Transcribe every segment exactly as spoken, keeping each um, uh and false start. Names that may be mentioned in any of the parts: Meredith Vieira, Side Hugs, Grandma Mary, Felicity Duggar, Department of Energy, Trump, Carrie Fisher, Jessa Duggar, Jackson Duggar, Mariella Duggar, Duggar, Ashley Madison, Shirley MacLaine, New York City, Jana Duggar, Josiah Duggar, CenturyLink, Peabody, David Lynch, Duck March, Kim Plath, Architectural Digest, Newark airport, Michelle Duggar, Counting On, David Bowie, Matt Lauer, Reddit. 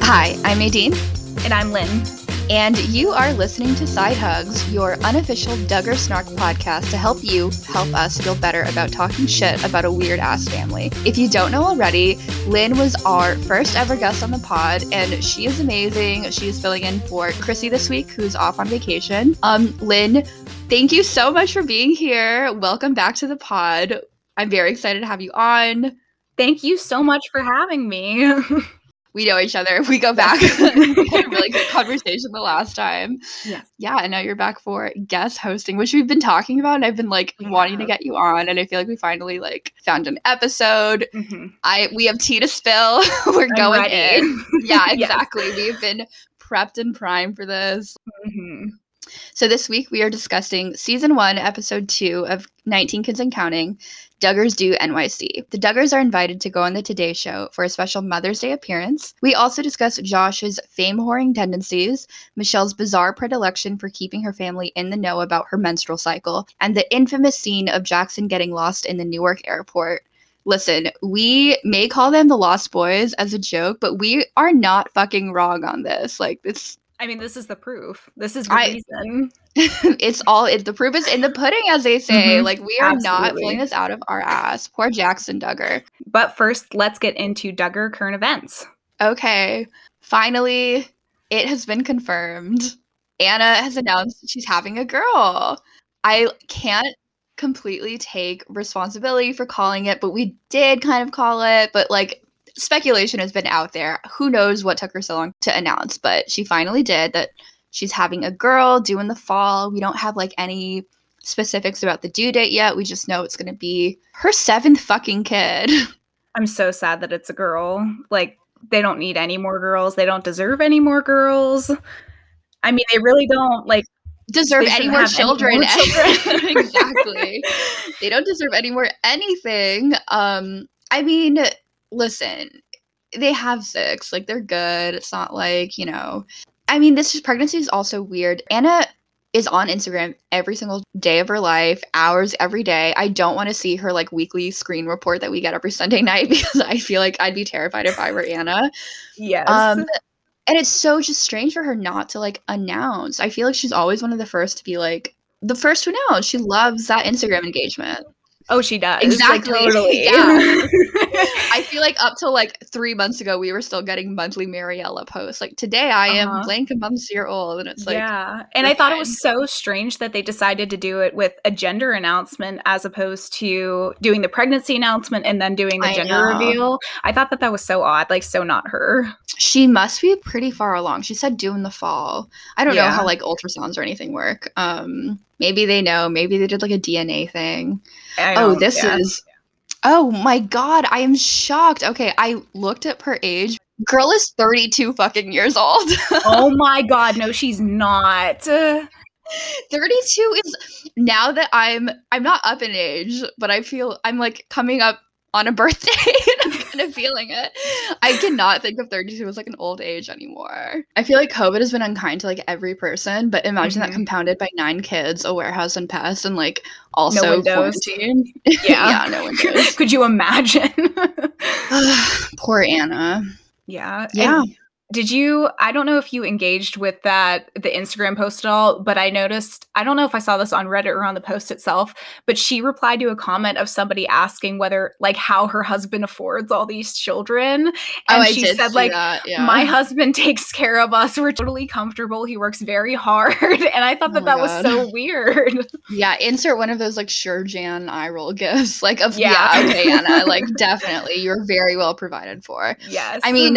Hi, I'm Aideen. And I'm Lynn. And you are listening to Side Hugs, your unofficial Duggar Snark podcast to help you help us feel better about talking shit about a weird-ass family. If you don't know already, Lynn was our first ever guest on the pod, and she is amazing. She is filling in for Chrissy this week, who's off on vacation. Um, Lynn, thank you so much for being here. Welcome back to the pod. I'm very excited to have you on. Thank you so much for having me. We know each other. We go back. We had a really good conversation the last time. Yeah. Yeah. And now you're back for guest hosting, which we've been talking about. And I've been like yeah. wanting to get you on. And I feel like we finally like found an episode. Mm-hmm. I We have tea to spill. We're I'm going ready. in. Yeah, exactly. Yes. We've been prepped and primed for this. Mm-hmm. So this week we are discussing season one, episode two of nineteen Kids and Counting, Duggars Do N Y C. The Duggars are invited to go on the Today Show for a special Mother's Day appearance. We also discuss Josh's fame-whoring tendencies, Michelle's bizarre predilection for keeping her family in the know about her menstrual cycle, and the infamous scene of Jackson getting lost in the Newark airport. Listen, we may call them the Lost Boys as a joke, but we are not fucking wrong on this. Like, this... I mean, this is the proof. This is the I, reason. It's all, it, the proof is in the pudding, as they say. Mm-hmm. Like, we are Absolutely. not pulling this out of our ass. Poor Jackson Duggar. But first, let's get into Duggar current events. Okay. Finally, it has been confirmed. Anna has announced that she's having a girl. I can't completely take responsibility for calling it, but we did kind of call it, but like, speculation has been out there. Who knows what took her so long to announce, but she finally did that she's having a girl due in the fall. We don't have like any specifics about the due date yet. We just know it's going to be her seventh fucking kid. I'm so sad that it's a girl. Like, they don't need any more girls. They don't deserve any more girls. I mean, they really don't like deserve any more children. Any more children. Exactly. They don't deserve any more anything. Um, I mean... Listen, they have six. Like, they're good. It's not like, you know. I mean, this pregnancy is also weird. Anna is on Instagram every single day of her life, hours every day. I don't want to see her, like, weekly screen report that we get every Sunday night because I feel like I'd be terrified if I were Anna. Yes. Um, and it's so just strange for her not to, like, announce. I feel like she's always one of the first to be, like, the first to announce. She loves that Instagram engagement. Oh, she does. Exactly. Like, totally. Yeah. I feel like up till like three months ago, we were still getting monthly Mariella posts. Like, today I uh-huh. am blank a month year old. And it's like. Yeah. And I fine. thought it was so strange that they decided to do it with a gender announcement as opposed to doing the pregnancy announcement and then doing the I gender know. reveal. I thought that that was so odd. Like, so not her. She must be pretty far along. She said due in the fall. I don't yeah. know how like ultrasounds or anything work. Um, Maybe they know. Maybe they did like a D N A thing. Oh, this yeah. is. Oh my God. I am shocked. Okay. I looked up her age. Girl is thirty-two fucking years old. Oh my God. No, she's not. Uh, thirty-two is. Now that I'm. I'm not up in age, but I feel I'm like coming up on a birthday and I'm kind of feeling it. I cannot think of thirty-two as like an old age anymore. I feel like COVID has been unkind to like every person, but imagine mm-hmm. that compounded by nine kids, a warehouse and pests, and like also no quarantine. Yeah. Yeah, no one knows. Could you imagine? Poor Anna. Yeah. Yeah. And did you, I don't know if you engaged with that, the Instagram post at all, but I noticed, I don't know if I saw this on Reddit or on the post itself, but she replied to a comment of somebody asking whether, like, how her husband affords all these children. And oh, she I did said, like, that, yeah. my husband takes care of us. We're totally comfortable. He works very hard. And I thought oh that that God. was so weird. Yeah. Insert one of those, like, sure, Jan eye roll gifts. Like, of, yeah. yeah, okay, Anna, like, definitely. You're very well provided for. Yes. I mean...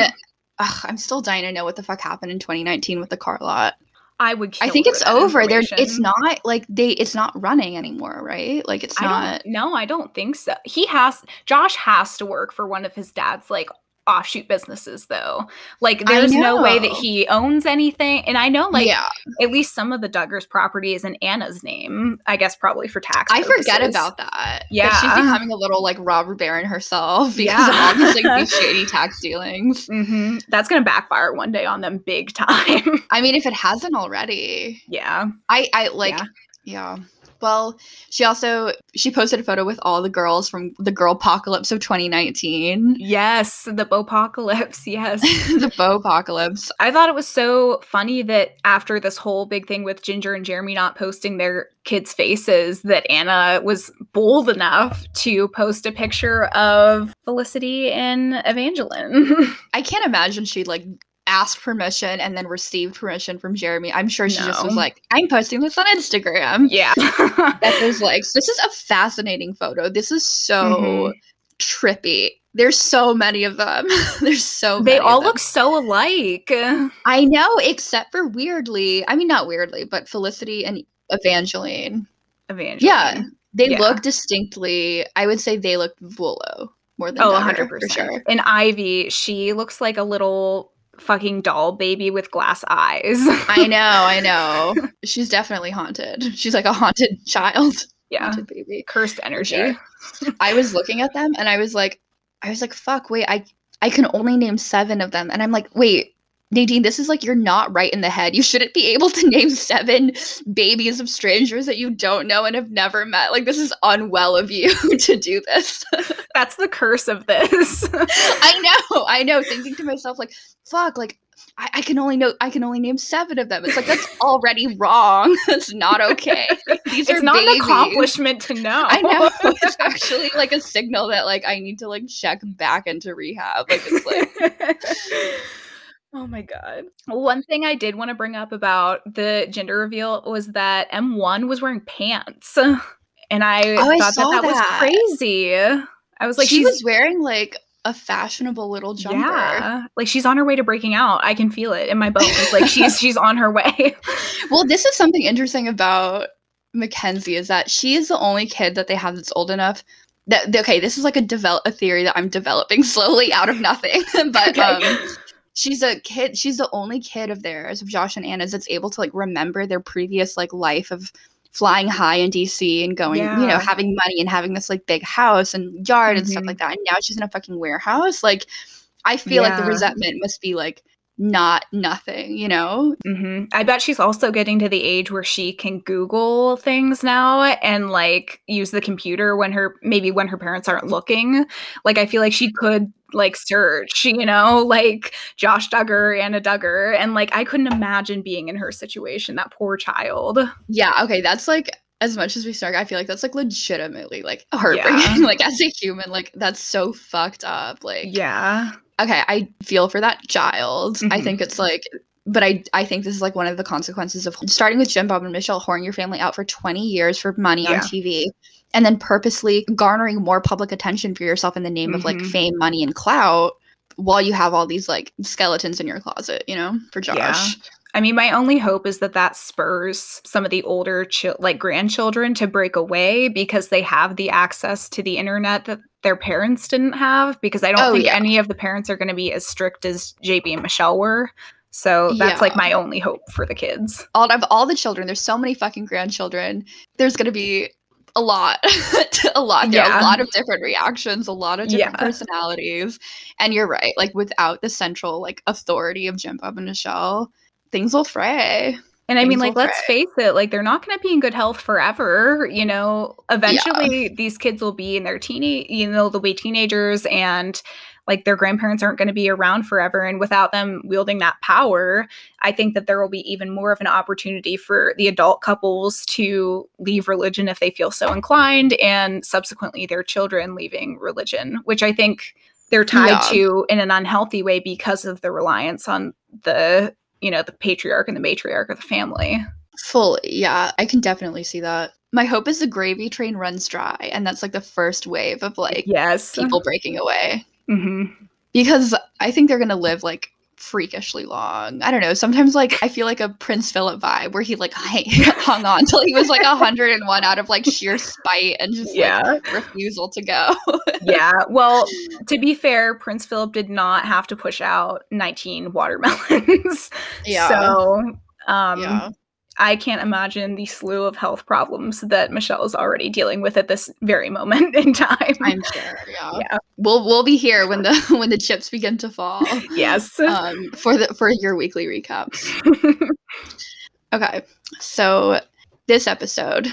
Ugh, I'm still dying to know what the fuck happened in twenty nineteen with the car lot. I would kill I think it's over. There, it's not like they. It's not running anymore, right? Like it's I not. No, I don't think so. He has. Josh has to work for one of his dad's like offshoot businesses though. Like there's no way that he owns anything. And I know like yeah. at least some of the Duggars property is in Anna's name, I guess probably for tax purposes. I forget about that. Yeah. She's becoming a little like robber baron herself because yeah. of all these like these shady tax dealings. Mm-hmm. That's going to backfire one day on them big time. I mean, if it hasn't already. Yeah. I, I like, yeah. yeah. Well, she also, she posted a photo with all the girls from the girl-pocalypse of twenty nineteen. Yes, the Bopocalypse, yes. The Bopocalypse. I thought it was so funny that after this whole big thing with Ginger and Jeremy not posting their kids' faces, that Anna was bold enough to post a picture of Felicity and Evangeline. I can't imagine she'd, like, asked permission and then received permission from Jeremy. I'm sure she no. just was like, I'm posting this on Instagram. Yeah. That was like, this is a fascinating photo. This is so mm-hmm. trippy. There's so many of them. There's so many. They all look so alike. I know, except for weirdly, I mean, not weirdly, but Felicity and Evangeline. Evangeline. Yeah. They yeah. look distinctly, I would say they look Volo more than oh, Duggar, one hundred percent. For sure. And Ivy, she looks like a little fucking doll baby with glass eyes. I know, I know. She's definitely haunted. She's like a haunted child. Yeah. Haunted baby. Cursed energy. Yeah. I was looking at them and I was like, I was like, fuck, wait, I I can only name seven of them. And I'm like, wait, Nadine, this is like, you're not right in the head. You shouldn't be able to name seven babies of strangers that you don't know and have never met. Like, this is unwell of you to do this. That's the curse of this. I know, I know. Thinking to myself, like, fuck, like, I-, I can only know, I can only name seven of them. It's like, that's already wrong. That's not okay. These it's are not babies. An accomplishment to know. I know. It's actually like a signal that like, I need to like check back into rehab. Like, it's like... Oh my God. One thing I did want to bring up about the gender reveal was that M one was wearing pants. And I oh, thought I that that, that was crazy. I was like, she she's... was wearing like a fashionable little jumper. Yeah. Like she's on her way to breaking out. I can feel it in my bones. Like she's, she's on her way. Well, this is something interesting about Mackenzie is that she is the only kid that they have that's old enough. That, okay, this is like a develop a theory that I'm developing slowly out of nothing. But okay. um She's a kid. She's the only kid of theirs, of Josh and Anna's, that's able to like remember their previous like life of flying high in D C and going, yeah. you know, having money and having this like big house and yard mm-hmm. and stuff like that. And now she's in a fucking warehouse. Like, I feel yeah. like the resentment must be like not nothing, you know. Mm-hmm. I bet she's also getting to the age where she can Google things now and like use the computer when her maybe when her parents aren't looking. Like, I feel like she could. Like search, you know, like Josh Duggar, Anna Duggar, and like I couldn't imagine being in her situation. That poor child. Yeah. Okay. That's like as much as we snark, I feel like that's like legitimately like heartbreaking. Yeah. Like as a human, like that's so fucked up. Like yeah. Okay, I feel for that child. Mm-hmm. I think it's like, but I I think this is like one of the consequences of starting with Jim Bob and Michelle whoring your family out for twenty years for money yeah. on T V. And then purposely garnering more public attention for yourself in the name mm-hmm. of like fame, money, and clout while you have all these like skeletons in your closet, you know, for Josh. Yeah. I mean, my only hope is that that spurs some of the older chi- like grandchildren to break away because they have the access to the internet that their parents didn't have, because I don't oh, think yeah. any of the parents are going to be as strict as J B and Michelle were. So that's yeah. like my only hope for the kids. All of all the children, there's so many fucking grandchildren. There's going to be a lot, a lot, there yeah. are a lot of different reactions, a lot of different yeah. personalities. And you're right. Like without the central like authority of Jim Bob and Michelle, things will fray. And I things mean, like, let's fray. face it, like they're not going to be in good health forever. You know, eventually yeah. these kids will be in their teenage, you know, they'll be teenagers and like their grandparents aren't going to be around forever. And without them wielding that power, I think that there will be even more of an opportunity for the adult couples to leave religion if they feel so inclined, and subsequently their children leaving religion, which I think they're tied yeah. to in an unhealthy way because of the reliance on the, you know, the patriarch and the matriarch of the family. Fully. Yeah, I can definitely see that. My hope is the gravy train runs dry. And that's like the first wave of like yes. people breaking away. Mm-hmm. Because I think they're going to live like freakishly long. I don't know. Sometimes, like, I feel like a Prince Philip vibe where he, like, hung on till he was, like, one hundred and one out of, like, sheer spite and just, yeah. like, refusal to go. Yeah. Well, to be fair, Prince Philip did not have to push out nineteen watermelons. Yeah. So, um, yeah. I can't imagine the slew of health problems that Michelle is already dealing with at this very moment in time. I'm sure, yeah. yeah. We'll we'll be here when the when the chips begin to fall. Yes. Um, for the for your weekly recap. Okay. So this episode,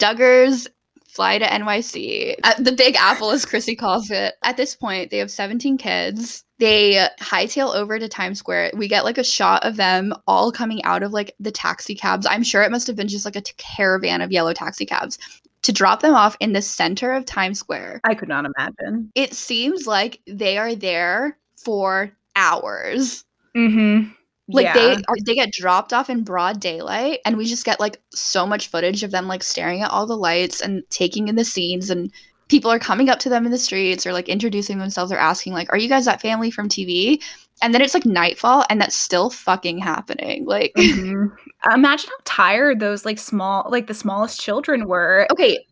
Duggars fly to N Y C. Uh, the Big Apple, as Chrissy calls it. At this point, they have seventeen kids. They hightail over to Times Square. We get, like, a shot of them all coming out of, like, the taxi cabs. I'm sure it must have been just, like, a t- caravan of yellow taxi cabs to drop them off in the center of Times Square. I could not imagine. It seems like they are there for hours. Mm-hmm. Like, yeah. they are, they get dropped off in broad daylight, and we just get, like, so much footage of them, like, staring at all the lights and taking in the scenes, and people are coming up to them in the streets or, like, introducing themselves or asking, like, are you guys that family from T V? And then it's, like, nightfall, and that's still fucking happening. Like, mm-hmm. Imagine how tired those, like, small, like, the smallest children were. Okay,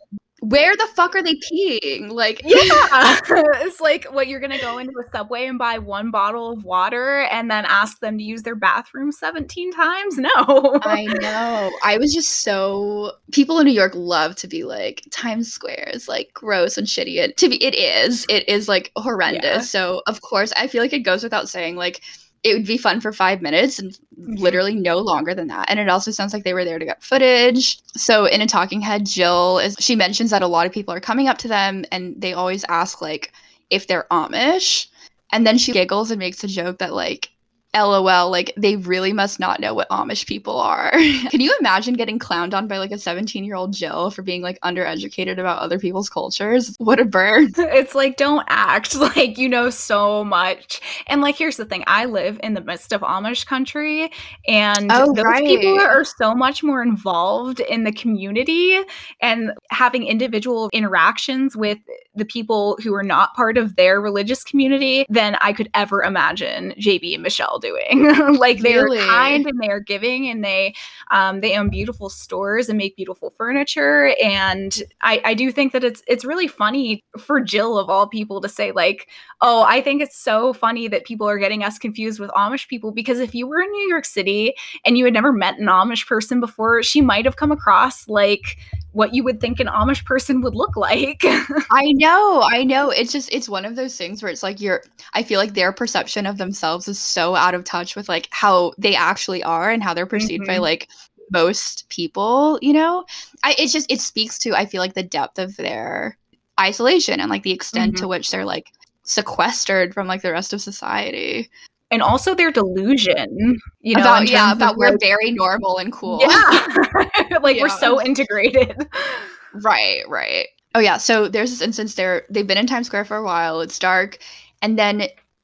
where the fuck are they peeing? Like, yeah. It's like, what, you're going to go into a Subway and buy one bottle of water and then ask them to use their bathroom seventeen times? No. I know. I was just so, people in New York love to be like, Times Square is, like, gross and shitty. And to be, it is. It is, like, horrendous. Yeah. So, of course, I feel like it goes without saying, like, it would be fun for five minutes and literally no longer than that. And it also sounds like they were there to get footage. So in a talking head, Jill, is, she mentions that a lot of people are coming up to them and they always ask, like, if they're Amish. And then she giggles and makes a joke that, like, LOL, like, they really must not know what Amish people are. Can you imagine getting clowned on by, like, a seventeen-year-old Jill for being, like, undereducated about other people's cultures? What a burn. It's like, don't act like you know so much. And, like, here's the thing. I live in the midst of Amish country, and oh, those right. people are so much more involved in the community and having individual interactions with the people who are not part of their religious community than I could ever imagine J B and Michelle doing. Like, they're really kind, and they're giving, and they um they own beautiful stores and make beautiful furniture. And I, I do think that it's it's really funny for Jill of all people to say, like, oh, I think it's so funny that people are getting us confused with Amish people, because if you were in New York City and you had never met an Amish person before, she might have come across like what you would think an Amish person would look like. I know, I know. It's just, it's one of those things where it's like, you're, I feel like their perception of themselves is so out of touch with, like, how they actually are and how they're perceived mm-hmm. by, like, most people, you know? I, it's just, it speaks to, I feel like, the depth of their isolation and, like, the extent mm-hmm. to which they're, like, sequestered from, like, the rest of society. And also their delusion, you know, about, yeah, about we're like, very normal and cool. Yeah. Like, yeah. We're so integrated. Right, right. Oh, yeah. So there's this instance there. They've been in Times Square for a while. It's dark. And then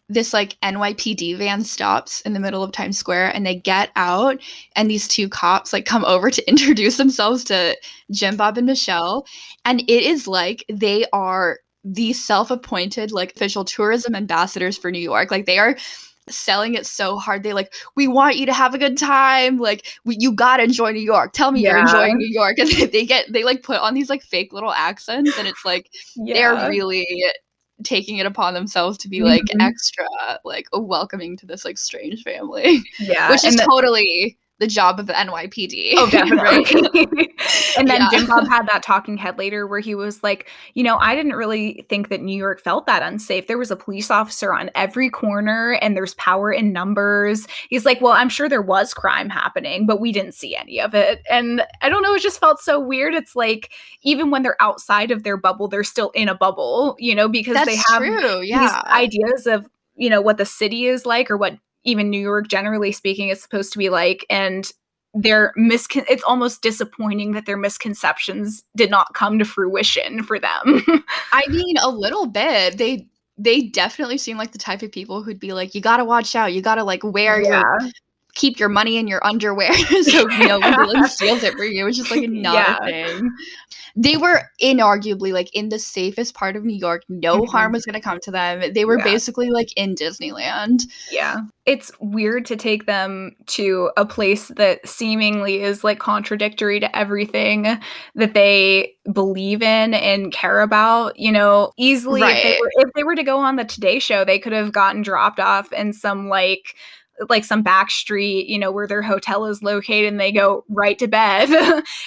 this, like, N Y P D van stops in the middle of Times Square, and they get out, and these two cops, like, come over to introduce themselves to Jim Bob and Michelle. And it is like they are the self-appointed, like, official tourism ambassadors for New York. Like, they are selling it so hard. They like, we want you to have a good time, like, we, you gotta enjoy New York, tell me yeah. you're enjoying New York. And they get they like put on these like fake little accents, and it's like yeah. they're really taking it upon themselves to be like mm-hmm. extra like welcoming to this like strange family, yeah which is the- totally the job of the N Y P D. Oh, definitely. And then yeah. Jim Bob had that talking head later where he was like, you know, I didn't really think that New York felt that unsafe. There was a police officer on every corner, and there's power in numbers. He's like, well, I'm sure there was crime happening, but we didn't see any of it. And I don't know, it just felt so weird. It's like, even when they're outside of their bubble, they're still in a bubble, you know, because That's they have true. Yeah. these ideas of, you know, what the city is like or what even New York, generally speaking, is supposed to be like, and their miscon- it's almost disappointing that their misconceptions did not come to fruition for them. I mean, a little bit. They they definitely seem like the type of people who'd be like, you gotta watch out, you gotta like wear yeah. your keep your money in your underwear so you know one steals it for you. It's just like not yeah. a thing. They were inarguably like in the safest part of New York. No mm-hmm. harm was going to come to them. They were yeah. basically like in Disneyland. Yeah. It's weird to take them to a place that seemingly is like contradictory to everything that they believe in and care about, you know, easily. Right. If they were, if they were to go on the Today Show, they could have gotten dropped off in some like, like some back street, you know, where their hotel is located and they go right to bed.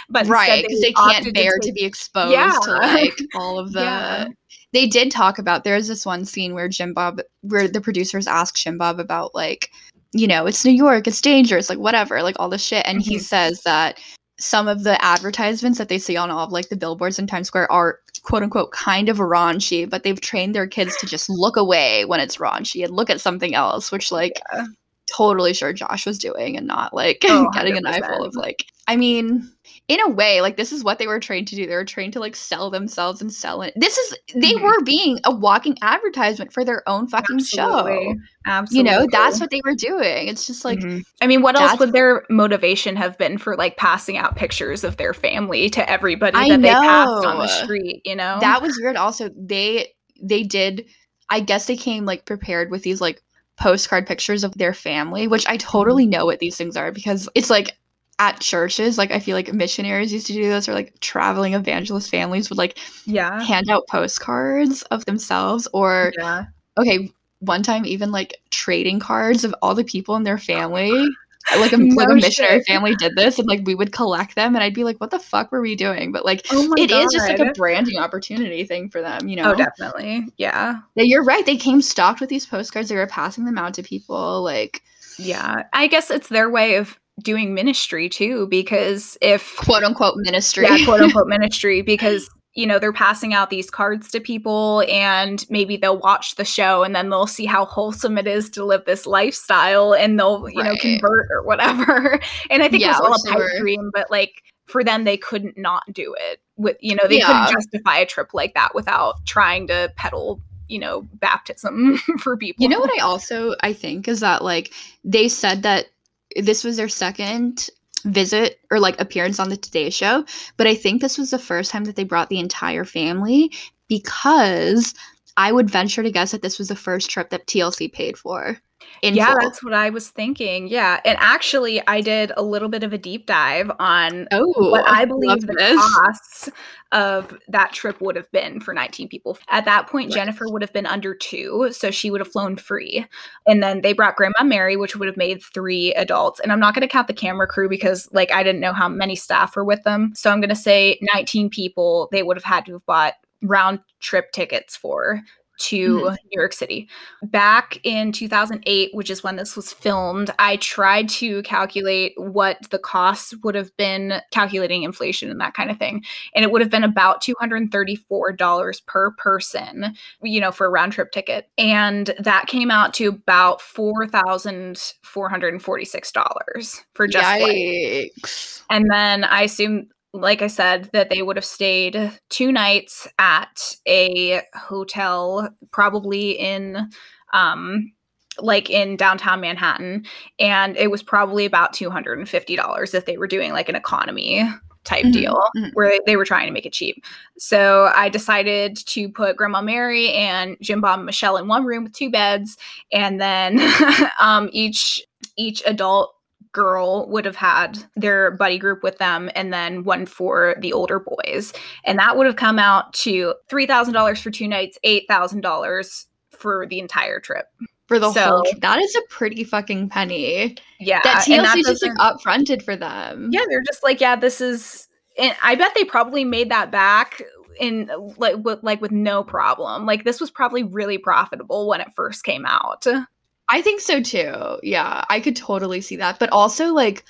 But right, because they, they can't bear to, to be exposed yeah. to like all of the... Yeah. They did talk about, there's this one scene where Jim Bob, where the producers ask Jim Bob about like, you know, it's New York, it's dangerous, like whatever, like all this shit. And mm-hmm. he says that some of the advertisements that they see on all of like the billboards in Times Square are quote unquote kind of raunchy, but they've trained their kids to just look away when it's raunchy and look at something else, which like... Yeah. Totally sure Josh was doing and not like oh, getting an eyeful of like, I mean, in a way, like this is what they were trained to do. They were trained to like sell themselves and sell it. This is, they mm-hmm. were being a walking advertisement for their own fucking Absolutely. Show. Absolutely. You know, that's what they were doing. It's just like, mm-hmm. I mean, what else would their motivation have been for like passing out pictures of their family to everybody I that know. They passed on the street, you know? That was weird. Also, they, they did, I guess they came like prepared with these like postcard pictures of their family, which I totally know what these things are because it's like at churches, like I feel like missionaries used to do this, or like traveling evangelist families would like yeah hand out postcards of themselves, or yeah. okay, one time even like trading cards of all the people in their family. Like a, no like a missionary shit. Family did this, and like we would collect them, and I'd be like, what the fuck were we doing? But like oh it God. Is just like a branding opportunity thing for them, you know? Oh, definitely. Yeah. But you're right. They came stocked with these postcards. They were passing them out to people. Like, yeah. I guess it's their way of doing ministry too, because if quote unquote ministry. Yeah, quote unquote ministry, because you know, they're passing out these cards to people, and maybe they'll watch the show and then they'll see how wholesome it is to live this lifestyle, and they'll, you right. know, convert or whatever. And I think yeah, it was all a pipe dream, but like for them, they couldn't not do it with, you know, they yeah. couldn't justify a trip like that without trying to peddle, you know, baptism for people. You know what I also, I think is that like, they said that this was their second visit or like appearance on the Today Show, but I think this was the first time that they brought the entire family, because I would venture to guess that this was the first trip that T L C paid for. Yeah, full. That's what I was thinking. Yeah. And actually, I did a little bit of a deep dive on oh, what I believe the this. costs of that trip would have been for nineteen people. At that point, right. Jennifer would have been under two, so she would have flown free. And then they brought Grandma Mary, which would have made three adults. And I'm not going to count the camera crew because like I didn't know how many staff were with them. So I'm going to say nineteen people they would have had to have bought round trip tickets for. To mm-hmm. New York City. Back in two thousand eight, which is when this was filmed, I tried to calculate what the costs would have been, calculating inflation and that kind of thing. And it would have been about two hundred thirty-four dollars per person, you know, for a round trip ticket. And that came out to about four thousand four hundred forty-six dollars for just Yikes. Flight. And then I assume... Like I said, that they would have stayed two nights at a hotel, probably in, um, like in downtown Manhattan. And it was probably about two hundred fifty dollars if they were doing like an economy type mm-hmm. deal mm-hmm. where they were trying to make it cheap. So I decided to put Grandma Mary and Jim Bob and Michelle in one room with two beds. And then um, each each adult girl would have had their buddy group with them, and then one for the older boys. And that would have come out to three thousand dollars for two nights, eight thousand dollars for the entire trip. For the so, whole that is a pretty fucking penny. Yeah. That T L C's just like upfronted for them. Yeah, they're just like, yeah, this is, and I bet they probably made that back in like with, like with no problem. Like this was probably really profitable when it first came out. I think so too. Yeah, I could totally see that. But also, like,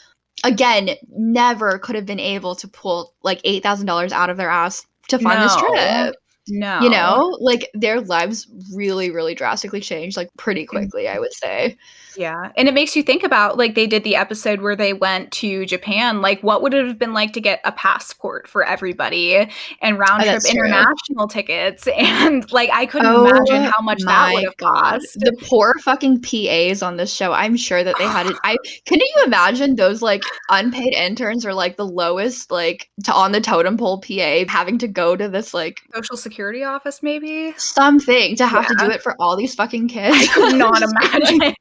again, never could have been able to pull like eight thousand dollars out of their ass to fund no. this trip. No. You know, like their lives really, really drastically changed, like pretty quickly, I would say. Yeah. And it makes you think about, like, they did the episode where they went to Japan. Like, what would it have been like to get a passport for everybody and round trip oh, international true. tickets? And like, I couldn't oh, imagine how much that would have cost. The poor fucking P As on this show. I'm sure that they had it. I couldn't you imagine those like unpaid interns or like the lowest, like to, on the totem pole P A having to go to this like social security. Security office, maybe something to have yeah. to do it for all these fucking kids. I could not imagine.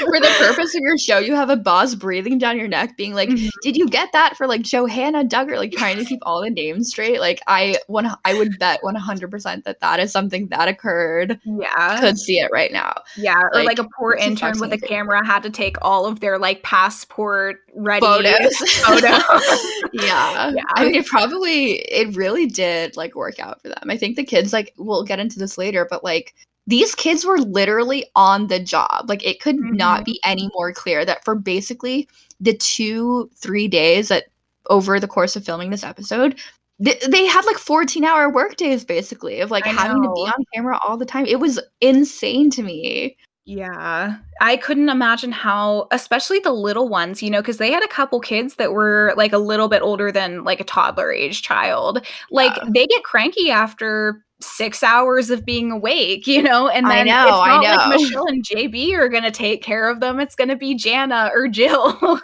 For the purpose of your show, you have a boss breathing down your neck, being like, mm-hmm. "Did you get that for like Jana Duggar?" Like trying to keep all the names straight. Like I one, I would bet one hundred percent that that is something that occurred. Yeah, could see it right now. Yeah, like, or like a poor intern with a camera had to take all of their like passport ready photos. photos. yeah. yeah, I mean, it probably it really did like work out for them. I think the kids, like, we'll get into this later, but like these kids were literally on the job. Like it could mm-hmm. not be any more clear that for basically the two, three days that over the course of filming this episode, th- they had like fourteen hour work days basically of like I having know. to be on camera all the time. It was insane to me. Yeah. I couldn't imagine how, especially the little ones, you know, because they had a couple kids that were like a little bit older than like a toddler age child. Like yeah. they get cranky after six hours of being awake, you know, and then I know, it's not I know. like Michelle and J B are going to take care of them. It's going to be Jana or Jill.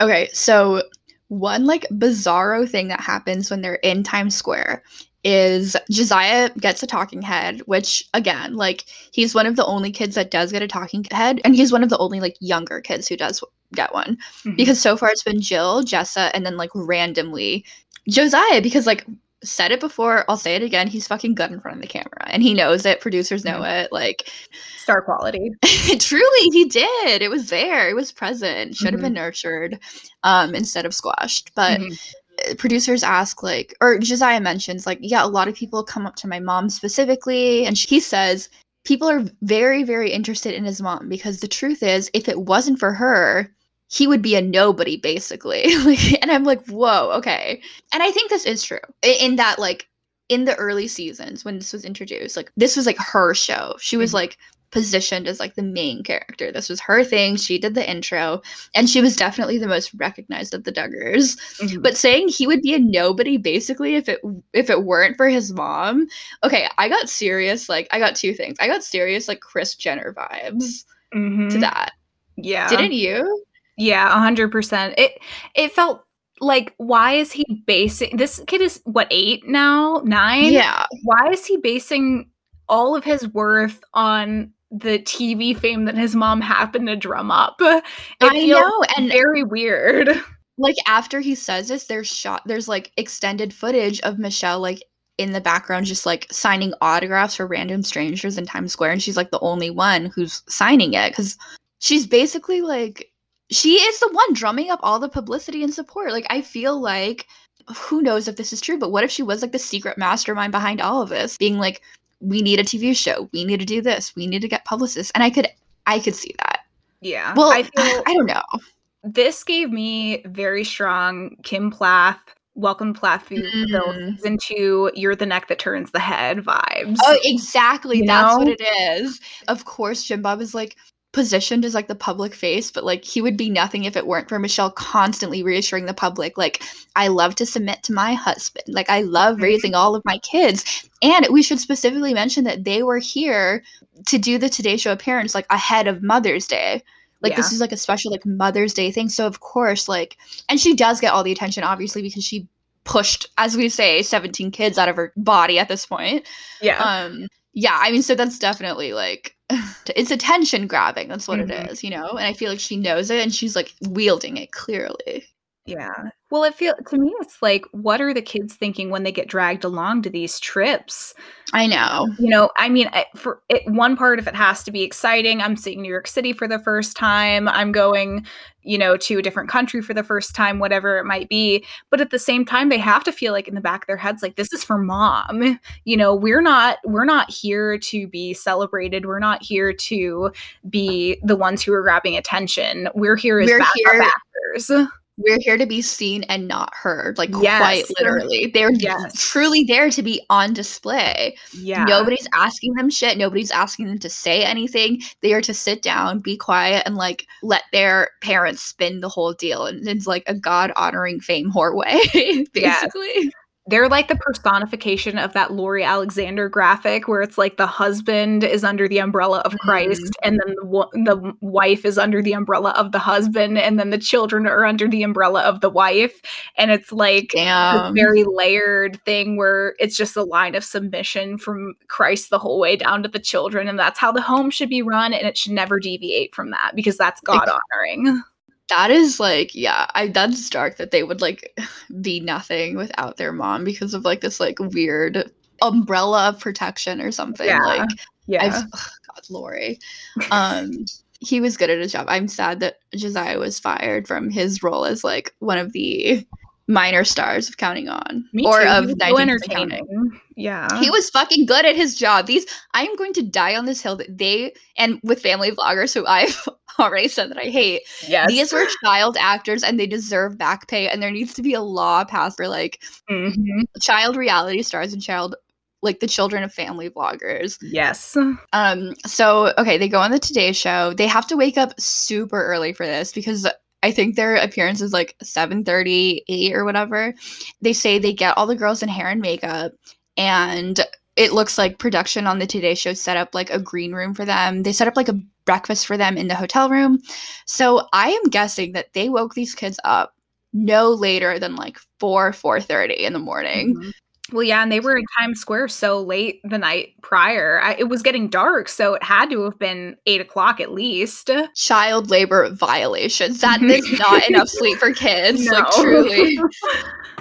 Okay. So one like bizarro thing that happens when they're in Times Square is Josiah gets a talking head, which again, like he's one of the only kids that does get a talking head, and he's one of the only like younger kids who does get one mm-hmm. because so far it's been Jill, Jessa, and then like randomly Josiah, because like said it before, I'll say it again, he's fucking good in front of the camera and he knows it, producers know mm-hmm. it, like star quality. Truly, he did. It was there, it was present, should have mm-hmm. been nurtured um instead of squashed, but mm-hmm. producers ask, like, or Josiah mentions, like, yeah, a lot of people come up to my mom specifically, and she, he says people are very, very interested in his mom because the truth is, if it wasn't for her, he would be a nobody, basically. Like, and I'm like, whoa, okay. And I think this is true in that, like, in the early seasons when this was introduced, like, this was like her show. She was mm-hmm. like positioned as like the main character. This was her thing. She did the intro, and she was definitely the most recognized of the Duggars. Mm-hmm. But saying he would be a nobody basically if it if it weren't for his mom. Okay, I got serious. Like I got two things. I got serious like Kris Jenner vibes mm-hmm. to that. Yeah, didn't you? Yeah, a hundred percent. It it felt. Like, why is he basing... This kid is, what, eight now? Nine? Yeah. Why is he basing all of his worth on the T V fame that his mom happened to drum up? It I know, and very weird. Like, after he says this, there's shot... There's, like, extended footage of Michelle, like, in the background just, like, signing autographs for random strangers in Times Square, and she's, like, the only one who's signing it, because she's basically, like... She is the one drumming up all the publicity and support. Like, I feel like, who knows if this is true, but what if she was, like, the secret mastermind behind all of this? Being like, we need a T V show. We need to do this. We need to get publicists. And I could I could see that. Yeah. Well, I, feel I don't know. This gave me very strong Kim Plath, Welcome Plath mm. season two, You're the Neck That Turns the Head vibes. Oh, exactly. You That's know? what it is. Of course, Jim Bob is, like, positioned as like the public face, but like he would be nothing if it weren't for Michelle constantly reassuring the public, like, I love to submit to my husband, like, I love raising all of my kids. And we should specifically mention that they were here to do the Today Show appearance like ahead of Mother's Day, like yeah. this is like a special like Mother's Day thing, so of course, like, and she does get all the attention obviously because she pushed, as we say, seventeen kids out of her body at this point. Yeah. Um yeah, I mean, so that's definitely like it's attention grabbing. That's what mm-hmm. it is, you know? And I feel like she knows it and she's like wielding it clearly. Yeah. Well, it feel to me, it's like, what are the kids thinking when they get dragged along to these trips? I know. You know, I mean, I, for it, one part of it has to be exciting. I'm seeing New York City for the first time. I'm going, you know, to a different country for the first time, whatever it might be. But at the same time, they have to feel like in the back of their heads, like, this is for mom. You know, we're not we're not here to be celebrated. We're not here to be the ones who are grabbing attention. We're here as we're back- here. backers. we're here to be seen and not heard. Like, yes, quite literally. They're yes. truly there to be on display. Yeah. Nobody's asking them shit. Nobody's asking them to say anything. They are to sit down, be quiet, and, like, let their parents spin the whole deal. And it's, like, a God-honoring fame whore way, basically. Yes. They're like the personification of that Laurie Alexander graphic where it's like the husband is under the umbrella of Christ, mm-hmm. and then the, wo- the wife is under the umbrella of the husband, and then the children are under the umbrella of the wife. And it's like a very layered thing where it's just a line of submission from Christ the whole way down to the children. And that's how the home should be run. And it should never deviate from that because that's God honoring. Exactly. That is, like, yeah, I, that's dark that they would, like, be nothing without their mom because of, like, this, like, weird umbrella of protection or something. Yeah. Like, yeah. I've, oh, God, Lori. Um, he was good at his job. I'm sad that Josiah was fired from his role as, like, one of the minor stars of Counting On. Me or too. Of nineteen so Counting. Yeah. He was fucking good at his job. These, I'm going to die on this hill that they, and with family vloggers who I've already said that I hate. Yes. These were child actors and they deserve back pay, and there needs to be a law passed for, like, mm-hmm. child reality stars and child, like, the children of family vloggers. Yes. Um. So, okay, they go on the Today Show. They have to wake up super early for this because I think their appearance is, like, seven thirty, eight or whatever. They say they get all the girls in hair and makeup, and it looks like production on the Today Show set up, like, a green room for them. They set up, like, a breakfast for them in the hotel room. So I am guessing that they woke these kids up no later than, like, four, four thirty in the morning. Mm-hmm. Well, yeah, and they were in Times Square so late the night prior. I, it was getting dark, so it had to have been eight o'clock at least. Child labor violations. That is not enough sleep for kids, no. Like, truly.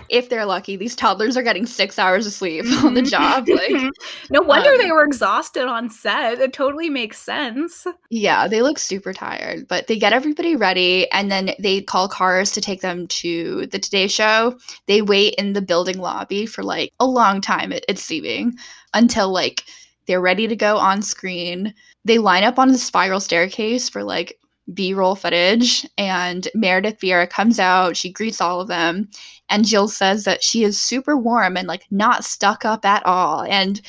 If they're lucky, these toddlers are getting six hours of sleep mm-hmm. on the job. Like, no wonder um, they were exhausted on set. It totally makes sense. Yeah, they look super tired, but they get everybody ready, and then they call cars to take them to the Today Show. They wait in the building lobby for, like, a long time, it, it's seeming, until, like, they're ready to go on screen. They line up on the spiral staircase for, like, B-roll footage, and Meredith Vieira comes out. She greets all of them, and Jill says that she is super warm and, like, not stuck up at all. And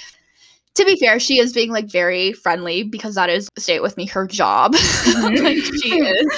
to be fair, she is being, like, very friendly because that is, stay with me, her job. Mm-hmm. Like, she is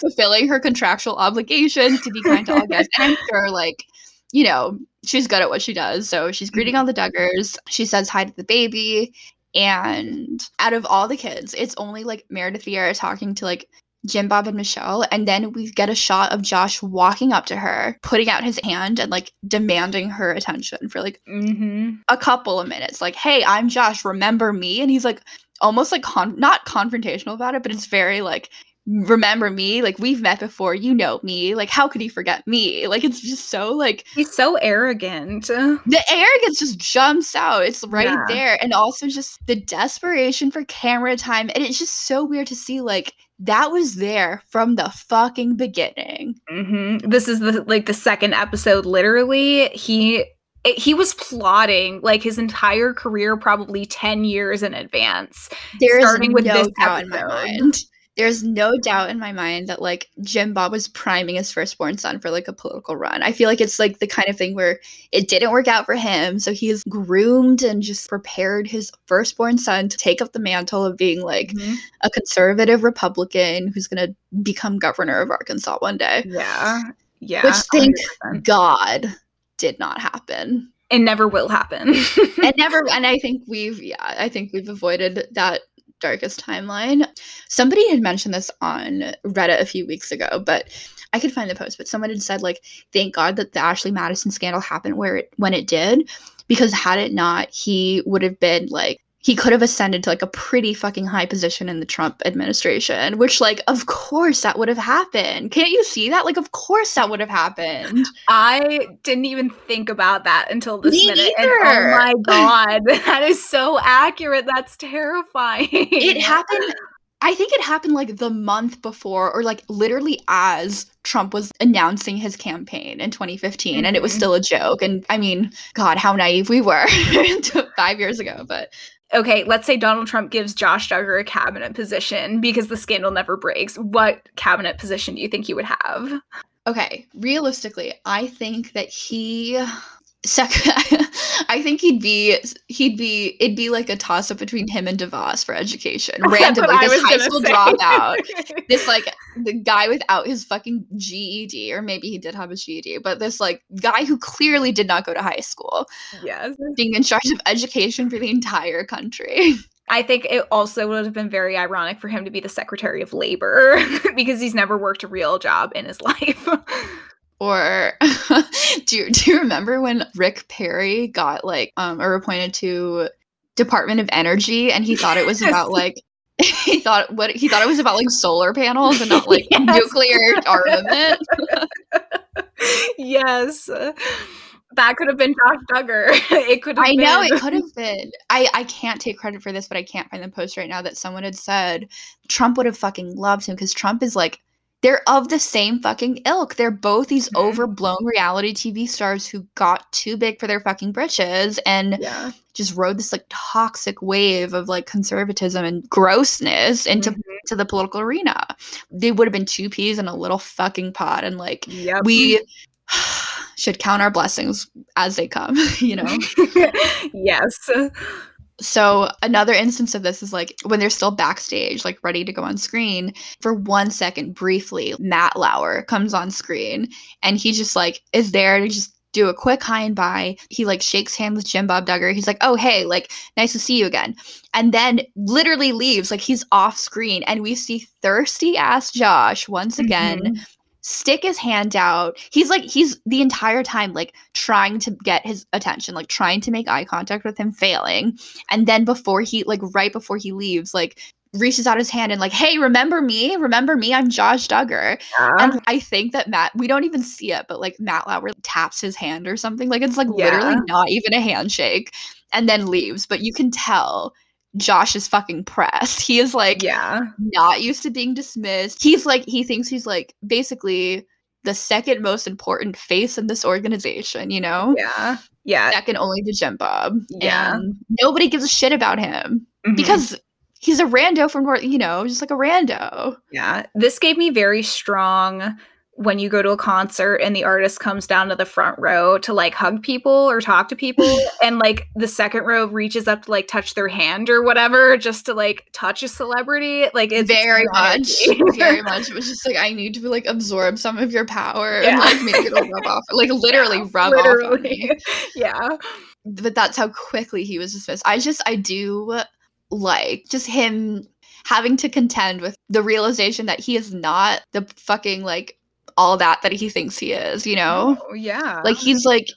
fulfilling her contractual obligations to be kind to all guests. And I'm sure, like, you know, she's good at what she does. So she's greeting all the Duggars. She says hi to the baby. And out of all the kids, it's only, like, Meredith Vieira talking to, like, Jim Bob and Michelle. And then we get a shot of Josh walking up to her, putting out his hand and, like, demanding her attention for, like, mm-hmm. a couple of minutes. Like, hey, I'm Josh. Remember me? And he's, like, almost, like, con- not confrontational about it, but it's very, like, remember me, like, we've met before, you know me, like, how could he forget me? Like, it's just so, like, he's so arrogant. The arrogance just jumps out. It's right yeah. there. And also just the desperation for camera time, and it's just so weird to see, like, that was there from the fucking beginning. Mm-hmm. This is the, like, the second episode, literally. He He was plotting, like, his entire career probably ten years in advance. There starting is with no this doubt episode. In my mind. There's no doubt in my mind that, like, Jim Bob was priming his firstborn son for, like, a political run. I feel like it's, like, the kind of thing where it didn't work out for him, so he's groomed and just prepared his firstborn son to take up the mantle of being, like, mm-hmm. a conservative Republican who's going to become governor of Arkansas one day. Yeah, yeah. Which, thank one hundred percent. God, did not happen. And never will happen. And never, and I think we've, yeah, I think we've avoided that darkest timeline. Somebody had mentioned this on Reddit a few weeks ago, but I could find the post, but someone had said, like, thank God that the Ashley Madison scandal happened where it, when it did, because had it not, he would have been, like, he could have ascended to, like, a pretty fucking high position in the Trump administration, which, like, of course that would have happened. Can't you see that? Like, of course that would have happened. I didn't even think about that until this Me minute. Either. And, oh my God, that is so accurate. That's terrifying. It happened. I think it happened, like, the month before, or, like, literally as Trump was announcing his campaign in twenty fifteen, mm-hmm. and it was still a joke. And I mean, God, how naive we were five years ago, but. Okay, let's say Donald Trump gives Josh Duggar a cabinet position because the scandal never breaks. What cabinet position do you think he would have? okay, realistically, I think that he, sec- I think he'd be, he'd be, it'd be like a toss up between him and DeVos for education. Randomly, this high school say. dropout, this like the guy without his fucking G E D, or maybe he did have his G E D, but this like guy who clearly did not go to high school. Yes, being in charge of education for the entire country. I think it also would have been very ironic for him to be the Secretary of Labor because he's never worked a real job in his life. Or do you, do you remember when Rick Perry got like um, or appointed to Department of Energy, and he thought it was about like he thought what he thought it was about like solar panels and not like yes. nuclear armament. Yes. That could have been Josh Duggar. It could have I been. know, it could have been. I, I can't take credit for this, but I can't find the post right now that someone had said Trump would have fucking loved him because Trump is like, they're of the same fucking ilk. They're both these mm-hmm. overblown reality T V stars who got too big for their fucking britches and yeah. just rode this like toxic wave of like conservatism and grossness into mm-hmm. to the political arena. They would have been two peas in a little fucking pod, and like yep. we should count our blessings as they come, you know? Yes. So another instance of this is like when they're still backstage, like ready to go on screen, for one second, briefly, Matt Lauer comes on screen and he just like is there to just do a quick hi and bye. He like shakes hands with Jim Bob Duggar. He's like, oh, hey, like, nice to see you again. And then literally leaves, like he's off screen, and we see thirsty ass Josh once again. Mm-hmm. Stick his hand out. He's like, he's the entire time like trying to get his attention, like trying to make eye contact with him, failing. And then before he like right before he leaves, like reaches out his hand and like, hey, remember me? Remember me? I'm Josh Duggar. Yeah. And I think that Matt, we don't even see it, but like Matt Lauer taps his hand or something. Like it's like yeah. literally not even a handshake, and then leaves. But you can tell Josh is fucking pressed. He is like yeah. not used to being dismissed. He's like, he thinks he's like basically the second most important face in this organization, you know? Yeah. Yeah. Second only to Jim Bob. Yeah. And nobody gives a shit about him mm-hmm. because he's a rando from, you know, just like a rando. Yeah. This gave me very strong when you go to a concert and the artist comes down to the front row to like hug people or talk to people, and like the second row reaches up to like touch their hand or whatever, just to like touch a celebrity. Like it's very much, very much. It was just like, I need to like absorb some of your power yeah. and like make it all rub off, like literally yeah, rub literally. off on me. Yeah. But that's how quickly he was dismissed. I just, I do like just him having to contend with the realization that he is not the fucking like, all that that he thinks he is, you know? Oh, yeah. Like he's like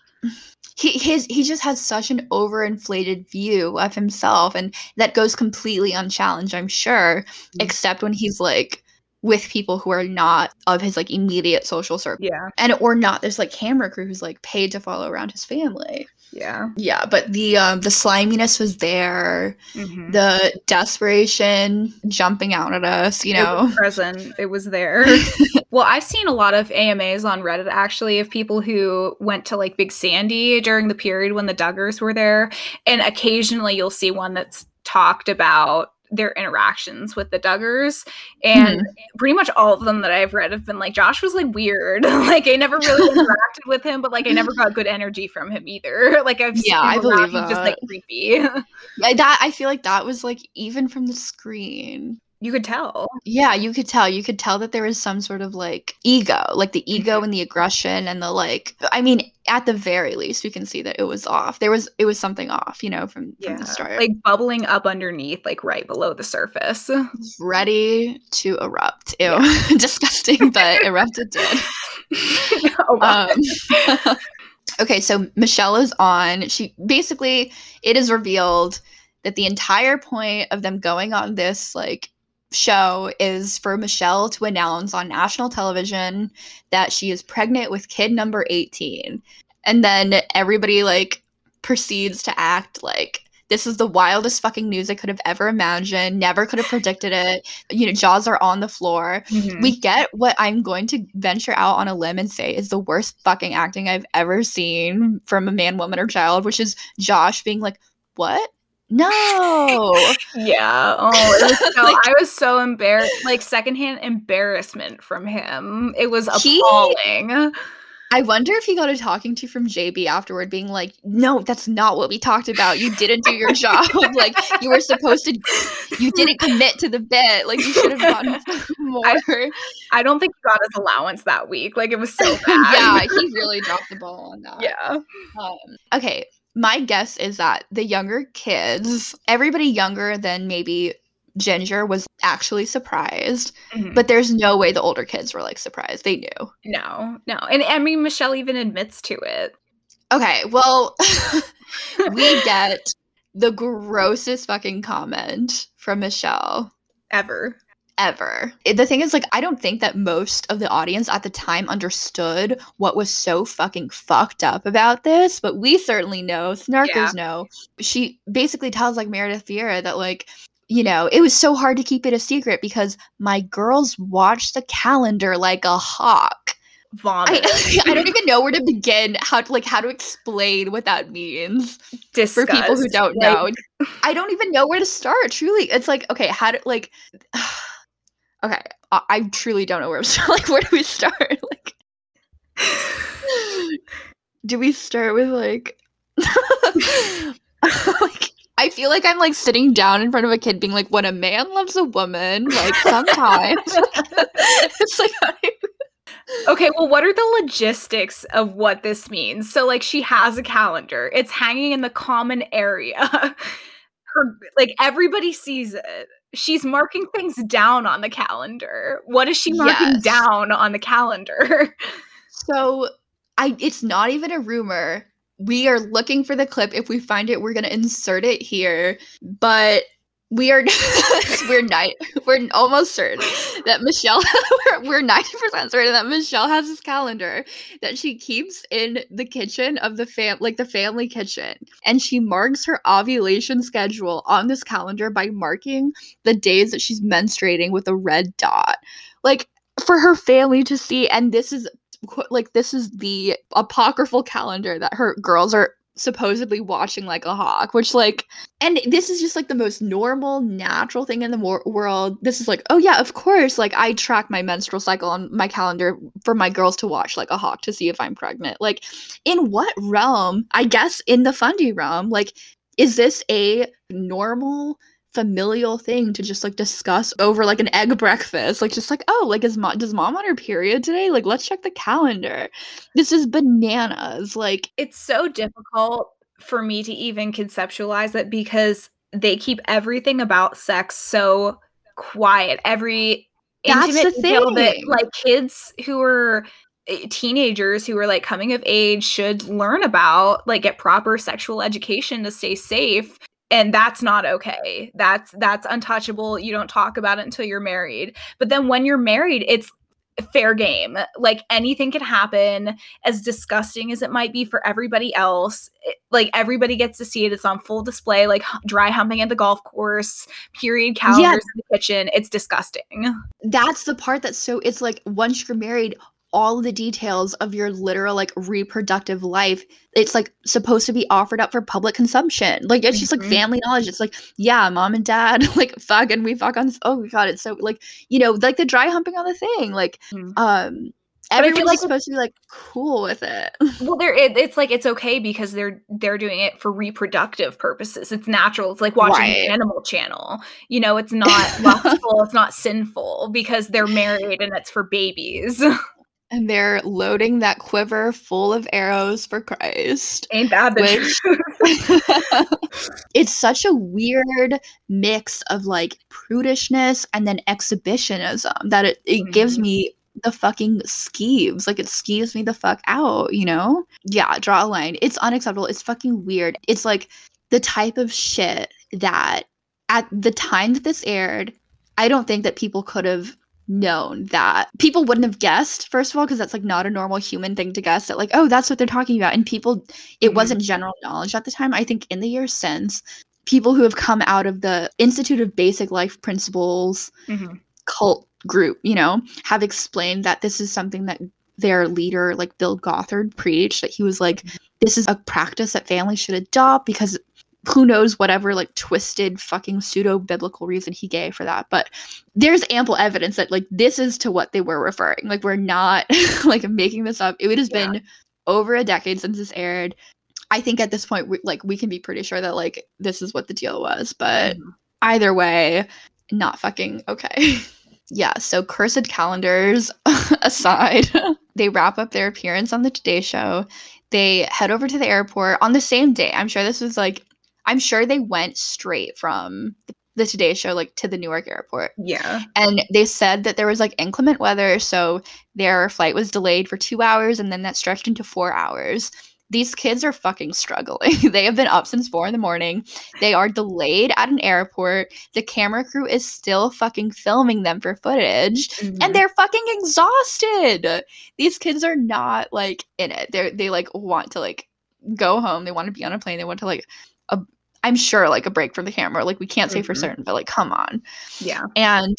he his he just has such an overinflated view of himself, and that goes completely unchallenged, I'm sure, mm-hmm. except when he's like with people who are not of his like immediate social circle. Yeah. And or not there's like camera crew who's like paid to follow around his family. Yeah. Yeah, but the um the sliminess was there. Mm-hmm. The desperation jumping out at us, you know. It was present. It was there. Well, I've seen a lot of A M As on Reddit, actually, of people who went to, like, Big Sandy during the period when the Duggars were there. And occasionally you'll see one that's talked about their interactions with the Duggars. And mm-hmm. pretty much all of them that I've read have been like, Josh was, like, weird. Like, I never really interacted with him, but, like, I never got good energy from him either. Like, I've yeah, seen I believe that. Just, like, creepy. I, that, I feel like that was, like, even from the screen. You could tell. Yeah, you could tell. You could tell that there was some sort of, like, ego. Like, the ego and the aggression and the, like... I mean, at the very least, we can see that it was off. There was... It was something off, you know, from, yeah. from the start. Like, bubbling up underneath, like, right below the surface. Ready to erupt. Ew. Yeah. Disgusting, but erupted did. No, um, okay, so Michelle is on. She... Basically, it is revealed that the entire point of them going on this, like... show is for Michelle to announce on national television that she is pregnant with kid number eighteen, and then everybody like proceeds to act like this is the wildest fucking news I could have ever imagined, never could have predicted it, you know, jaws are on the floor. Mm-hmm. We get what I'm going to venture out on a limb and say is the worst fucking acting I've ever seen from a man, woman, or child, which is Josh being like, what? No. Yeah. Oh, it was so, like, I was so embarrassed, like secondhand embarrassment from him. It was appalling. He, I wonder if he got a talking to from J B afterward being like, no, that's not what we talked about. You didn't do your job. Like, you were supposed to, you didn't commit to the bit. Like, you should have gotten more. I, I don't think he got his allowance that week. Like, it was so bad. Yeah, he really dropped the ball on that. Yeah. Um, okay. My guess is that the younger kids, everybody younger than maybe Ginger was actually surprised, mm-hmm. but there's no way the older kids were like surprised. They knew. No, no. And I mean, Michelle even admits to it. Okay, well, we get the grossest fucking comment from Michelle. Ever. Ever. The thing is, like, I don't think that most of the audience at the time understood what was so fucking fucked up about this, but we certainly know. Snarkers yeah. know. She basically tells, like, Meredith Vieira that, like, you know, it was so hard to keep it a secret because my girls watched the calendar like a hawk. Vomit. I, I don't even know where to begin, how to, like, how to explain what that means. Disgust. For people who don't know. Like, I don't even know where to start, truly. It's like, okay, how do, like... Okay, I-, I truly don't know where to start. Like, where do we start? Like, do we start with, like, like, I feel like I'm, like, sitting down in front of a kid being like, when a man loves a woman, like, sometimes. It's like, I... Okay, well, what are the logistics of what this means? So, like, she has a calendar. It's hanging in the common area. Her, like, everybody sees it. She's marking things down on the calendar. What is she marking yes. down on the calendar? So I it's not even a rumor. We are looking for the clip. If we find it, we're going to insert it here. But we are we're ni- we're almost certain that Michelle we're ninety percent certain that Michelle has this calendar that she keeps in the kitchen of the fam like the family kitchen, and she marks her ovulation schedule on this calendar by marking the days that she's menstruating with a red dot, like, for her family to see. And this is like this is the apocryphal calendar that her girls are supposedly watching like a hawk, which, like, and this is just like the most normal, natural thing in the wor- world. This is like, oh yeah, of course, like, I track my menstrual cycle on my calendar for my girls to watch like a hawk to see if I'm pregnant. Like, in what realm, I guess in the fundy realm, like, is this a normal familial thing to just like discuss over like an egg breakfast? Like, just like, oh, like, is mom does mom on her period today? Like, let's check the calendar. This is bananas. Like, it's so difficult for me to even conceptualize it because they keep everything about sex so quiet. Every intimate detail that like kids who are teenagers who are like coming of age should learn about, like, get proper sexual education to stay safe. And that's not okay. That's that's untouchable. You don't talk about it until you're married. But then when you're married, it's fair game. Like, anything can happen, as disgusting as it might be for everybody else. It, like, everybody gets to see it. It's on full display, like dry humping at the golf course, period calendars yes. in the kitchen. It's disgusting. That's the part that's so, it's like, once you're married, all the details of your literal, like, reproductive life, it's like supposed to be offered up for public consumption. Like, it's just mm-hmm. like family knowledge. It's like, yeah, mom and dad, like, fuck, and we fuck on. Oh god, it's so, like, you know, like the dry humping on the thing. Like, mm-hmm. um, everyone's like supposed to be like cool with it. Well, there it, it's like it's okay because they're they're doing it for reproductive purposes. It's natural. It's like watching right. the Animal Channel. You know, it's not lustful. It's not sinful because they're married and it's for babies. And they're loading that quiver full of arrows for Christ. Ain't that the truth? It's such a weird mix of, like, prudishness and then exhibitionism that it, it mm-hmm. gives me the fucking skeeves. Like, it skeeves me the fuck out, you know? Yeah, draw a line. It's unacceptable. It's fucking weird. It's, like, the type of shit that at the time that this aired, I don't think that people could have known that people wouldn't have guessed, first of all, because that's like not a normal human thing to guess that, like, oh, that's what they're talking about. And people, it mm-hmm. wasn't general knowledge at the time. I think in the years since, people who have come out of the Institute of Basic Life Principles mm-hmm. cult group, you know, have explained that this is something that their leader, like Bill Gothard, preached, that he was like, this is a practice that families should adopt because who knows whatever like twisted fucking pseudo biblical reason he gave for that. But there's ample evidence that like this is to what they were referring. Like we're not like making this up. It has yeah. been over a decade since this aired. I think at this point, we, like we can be pretty sure that like this is what the deal was. But mm-hmm. either way, not fucking okay. Yeah, so cursed calendars aside, they wrap up their appearance on the Today Show. They head over to the airport on the same day. I'm sure this was like, I'm sure they went straight from the Today Show like to the Newark airport. Yeah. And they said that there was like inclement weather, so their flight was delayed for two hours and then that stretched into four hours. These kids are fucking struggling. They have been up since four in the morning. They are delayed at an airport. The camera crew is still fucking filming them for footage. Mm-hmm. And they're fucking exhausted. These kids are not, like, in it. They they, like, want to, like, go home. They want to be on a plane. They want to, like, a, I'm sure, like, a break from the camera. Like, we can't mm-hmm. say for certain, but, like, come on. Yeah. And,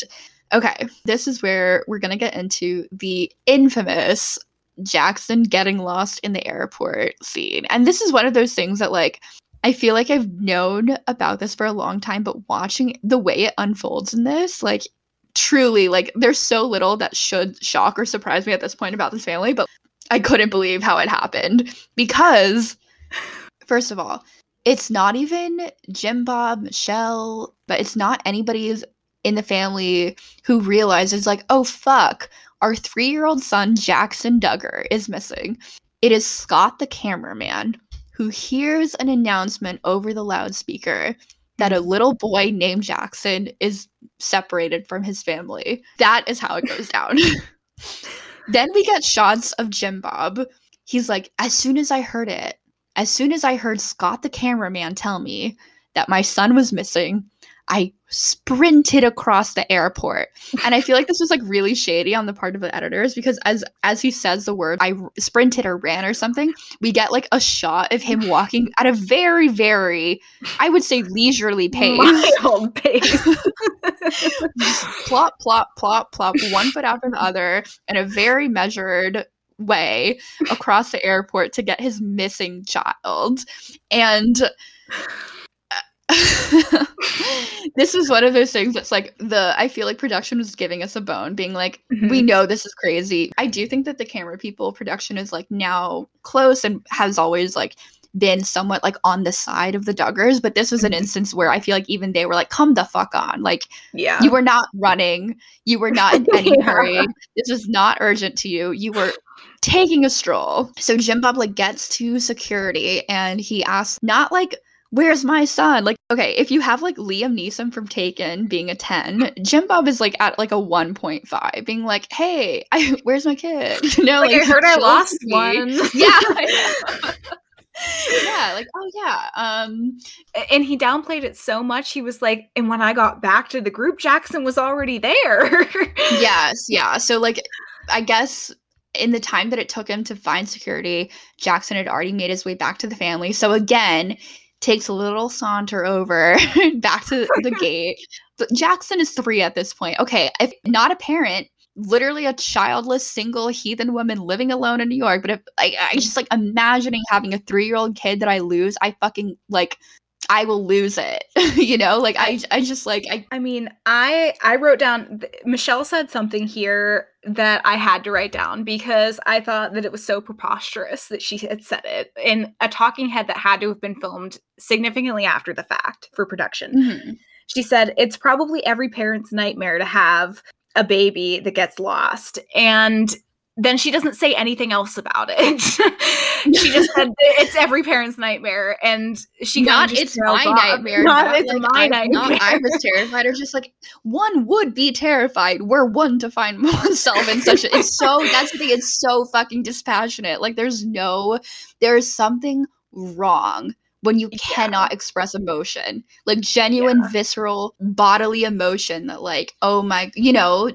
okay, this is where we're going to get into the infamous Jackson getting lost in the airport scene. And this is one of those things that, like, I feel like I've known about this for a long time, but watching the way it unfolds in this, like, truly, like, there's so little that should shock or surprise me at this point about this family, but I couldn't believe how it happened. Because, first of all, it's not even Jim Bob, Michelle, but it's not anybody's in the family who realizes, like, oh, fuck, our three-year-old son, Jackson Duggar, is missing. It is Scott, the cameraman, who hears an announcement over the loudspeaker that a little boy named Jackson is separated from his family. That is how it goes down. Then we get shots of Jim Bob. He's like, as soon as I heard it, as soon as I heard Scott, the cameraman, tell me that my son was missing, I sprinted across the airport. And I feel like this was like really shady on the part of the editors, because as as he says the word I sprinted or ran or something, we get like a shot of him walking at a very, very, I would say, leisurely pace. Mild pace. Plop, plop, plop, plop, one foot after the other in a very measured way across the airport to get his missing child. And this is one of those things that's like the I feel like production was giving us a bone, being like, mm-hmm. we know this is crazy. I do think that the camera people, production is like now close and has always like been somewhat like on the side of the Duggars, but this was an instance where I feel like even they were like, come the fuck on, like, yeah, you were not running, you were not in any yeah. hurry, this was not urgent to you, you were taking a stroll. So Jim Bob like gets to security and he asks, not like, where's my son? Like, okay, if you have like Liam Neeson from Taken being a ten, Jim Bob is like at like a one point five, being like, hey, I, where's my kid? You know, like, like I heard I lost me. one. Yeah. Yeah, like, oh yeah. Um, and he downplayed it so much. He was like, and when I got back to the group, Jackson was already there. Yes, yeah. So like, I guess in the time that it took him to find security, Jackson had already made his way back to the family. So again, takes a little saunter over back to the gate. But Jackson is three at this point. Okay, if not a parent, literally a childless, single heathen woman living alone in New York. But if I, I just like imagining having a three-year-old kid that I lose, I fucking like, I will lose it. You know, like I, I just like, I, I mean, I, I wrote down, Michelle said something here that I had to write down because I thought that it was so preposterous that she had said it in a talking head that had to have been filmed significantly after the fact for production. Mm-hmm. She said, it's probably every parent's nightmare to have a baby that gets lost. And then she doesn't say anything else about it. She just said, it's every parent's nightmare. And she got, it's my off. nightmare. Not, not it's like, my I'm nightmare. Not, I was terrified. Or just like, one would be terrified. We're one to find oneself in such a, it's so, that's the thing. It's so fucking dispassionate. Like there's no, there is something wrong when you cannot yeah. express emotion, like genuine, yeah. visceral, bodily emotion that like, oh my, you know,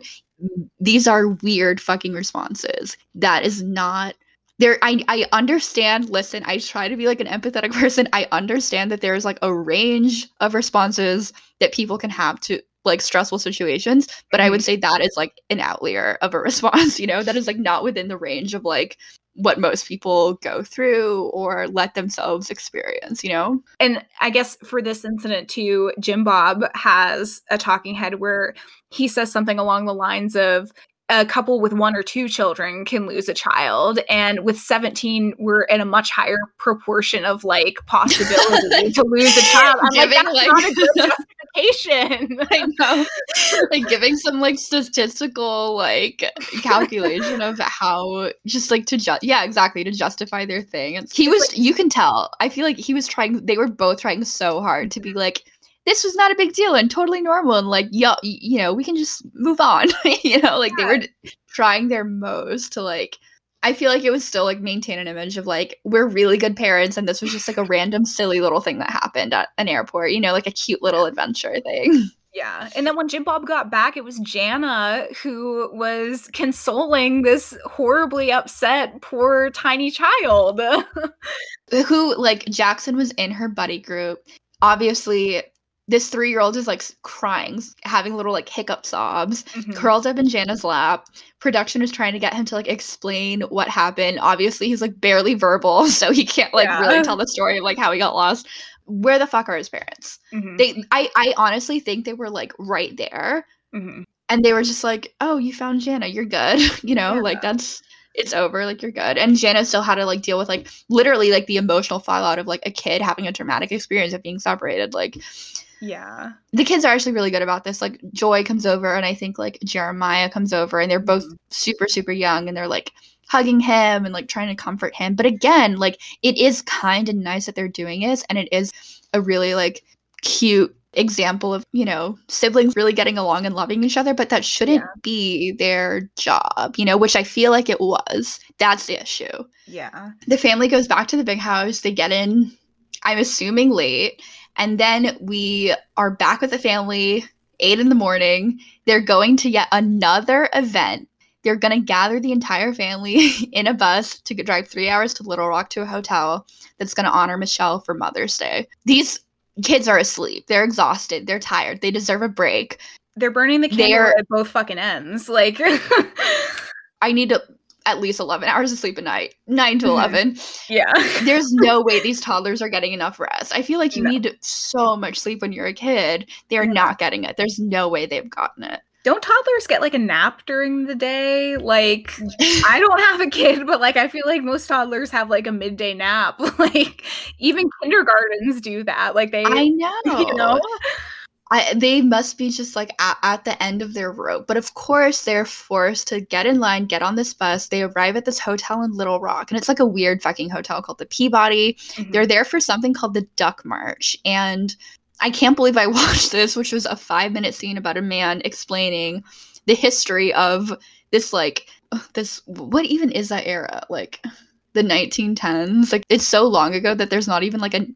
these are weird fucking responses. That is not there. I, I understand. Listen, I try to be like an empathetic person. I understand that there is like a range of responses that people can have to like stressful situations. But I would say that is like an outlier of a response, you know, that is like not within the range of like what most people go through or let themselves experience, you know? And I guess for this incident too, Jim Bob has a talking head where he says something along the lines of, a couple with one or two children can lose a child. And with seventeen, we're in a much higher proportion of like possibility to lose a child. I'm giving, like, that's like, not a good justification. I know. Like giving some like statistical like calculation of how just like to, ju- yeah, exactly. To justify their thing. And he it's was, like, you can tell, I feel like he was trying, they were both trying so hard to be like, this was not a big deal and totally normal. And like, yeah, you know, we can just move on, you know, like yeah. They were trying their most to like, I feel like it was still like maintain an image of like, we're really good parents. And this was just like a random silly little thing that happened at an airport, you know, like a cute little adventure thing. Yeah. And then when Jim Bob got back, it was Jana who was consoling this horribly upset, poor tiny child. Who like Jackson was in her buddy group. Obviously, this three-year-old is, like, crying, having little, like, hiccup sobs, mm-hmm. curled up in Jana's lap. Production is trying to get him to, like, explain what happened. Obviously, he's, like, barely verbal, so he can't, like, yeah. really tell the story of, like, how he got lost. Where the fuck are his parents? Mm-hmm. They, I, I honestly think they were, like, right there. Mm-hmm. And they were just like, oh, you found Jana. You're good. You know, yeah. like, that's... it's over, like, you're good. And Jana still had to, like, deal with, like, literally, like, the emotional fallout of, like, a kid having a traumatic experience of being separated. Like, yeah. The kids are actually really good about this. Like, Joy comes over, and I think, like, Jeremiah comes over, and they're both super, super young, and they're, like, hugging him and, like, trying to comfort him. But again, like, it is kind and nice that they're doing this, and it is a really, like, cute example of, you know, siblings really getting along and loving each other, but that shouldn't yeah. be their job, you know, which I feel like it was. That's the issue. Yeah. The family goes back to the big house. They get in, I'm assuming late, and then we are back with the family, eight in the morning. They're going to yet another event. They're going to gather the entire family in a bus to drive three hours to Little Rock to a hotel that's going to honor Michelle for Mother's Day. These kids are asleep. They're exhausted. They're tired. They deserve a break. They're burning the candle They're, at both fucking ends. Like, I need to at least eleven hours of sleep a night. Nine to eleven. Yeah. There's no way these toddlers are getting enough rest. I feel like you no. need so much sleep when you're a kid. They're yeah. not getting it. There's no way they've gotten it. Don't toddlers get, like, a nap during the day? Like, I don't have a kid, but, like, I feel like most toddlers have, like, a midday nap. Like, even kindergartens do that. Like, they... I know. You know? I, they must be just, like, at, at the end of their rope. But, of course, they're forced to get in line, get on this bus. They arrive at this hotel in Little Rock. And it's, like, a weird fucking hotel called the Peabody. Mm-hmm. They're there for something called the Duck March. And... I can't believe I watched this, which was a five-minute scene about a man explaining the history of this, like, this, what even is that era? Like, the nineteen tens? Like, it's so long ago that there's not even, like, a,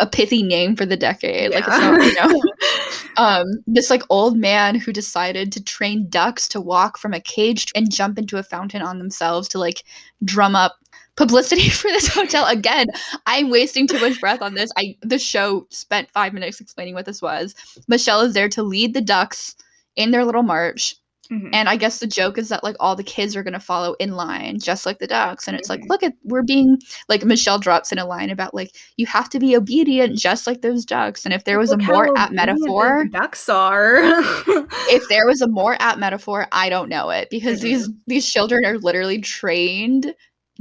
a pithy name for the decade. Yeah. Like, it's not, you know. um, this, like, old man who decided to train ducks to walk from a cage and jump into a fountain on themselves to, like, drum up publicity for this hotel. Again, I'm wasting too much breath on this. I the show spent five minutes explaining what this was. Michelle is there to lead the ducks in their little march. Mm-hmm. And I guess the joke is that, like, all the kids are going to follow in line, just like the ducks. And it's mm-hmm. like, look at, we're being, like, Michelle drops in a line about, like, you have to be obedient just like those ducks. And if there was look a more apt metaphor. Ducks are. If there was a more apt metaphor, I don't know it. Because mm-hmm. these these children are literally trained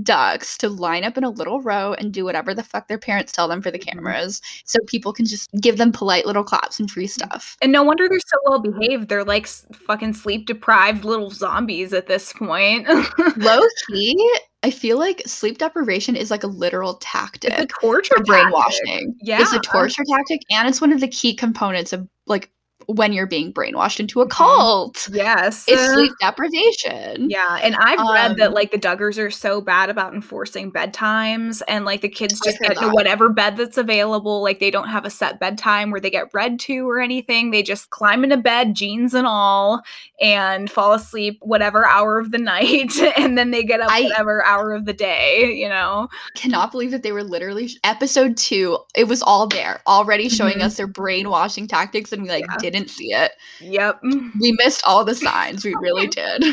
ducks to line up in a little row and do whatever the fuck their parents tell them for the cameras, so people can just give them polite little claps and free stuff. And no wonder they're so well behaved. They're like fucking sleep deprived little zombies at this point. Low key, I feel like sleep deprivation is like a literal tactic. It's a torture for brainwashing. Tactic. Yeah. It's a torture tactic, and it's one of the key components of, like, when you're being brainwashed into a cult. Yes. It's sleep deprivation. Yeah. And I've um, read that, like, the Duggars are so bad about enforcing bedtimes, and, like, the kids just get into whatever bed that's available. Like, they don't have a set bedtime where they get read to or anything. They just climb into bed, jeans and all, and fall asleep whatever hour of the night. And then they get up I, whatever hour of the day, you know? Cannot believe that they were literally episode two. It was all there already showing mm-hmm. us their brainwashing tactics, and we, like, yeah. did didn't see it. Yep. We missed all the signs. We really did.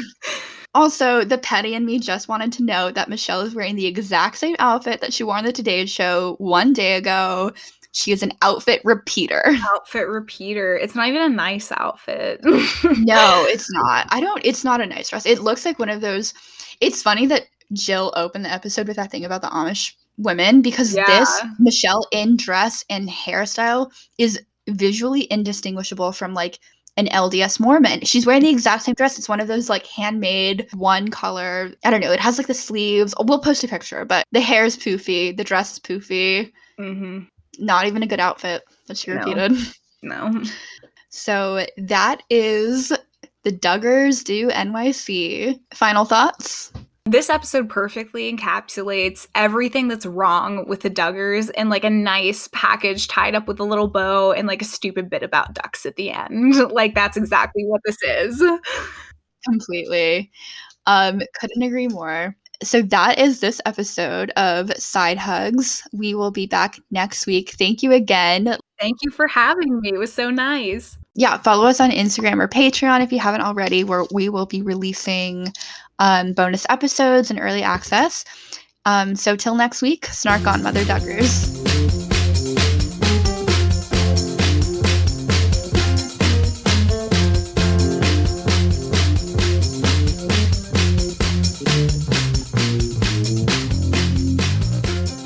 Also, the petty in me just wanted to note that Michelle is wearing the exact same outfit that she wore on the Today Show one day ago. She is an outfit repeater. Outfit repeater. It's not even a nice outfit. No, it's not. I don't, it's not a nice dress. It looks like one of those. It's funny that Jill opened the episode with that thing about the Amish women, because yeah. this Michelle in dress and hairstyle is visually indistinguishable from like an L D S Mormon. She's wearing the exact same dress. It's one of those like handmade one color. I don't know. It has like the sleeves. We'll post a picture, but the hair is poofy. The dress is poofy. Mm-hmm. Not even a good outfit that she repeated. No. no. So that is the Duggars Do N Y C. Final thoughts? This episode perfectly encapsulates everything that's wrong with the Duggars in like a nice package tied up with a little bow and like a stupid bit about ducks at the end. Like that's exactly what this is. Completely. Um, couldn't agree more. So that is this episode of Side Hugs. We will be back next week. Thank you again. Thank you for having me. It was so nice. Yeah, follow us on Instagram or Patreon if you haven't already, where we will be releasing um, bonus episodes and early access. Um, so till next week, snark on, Mother Duggars.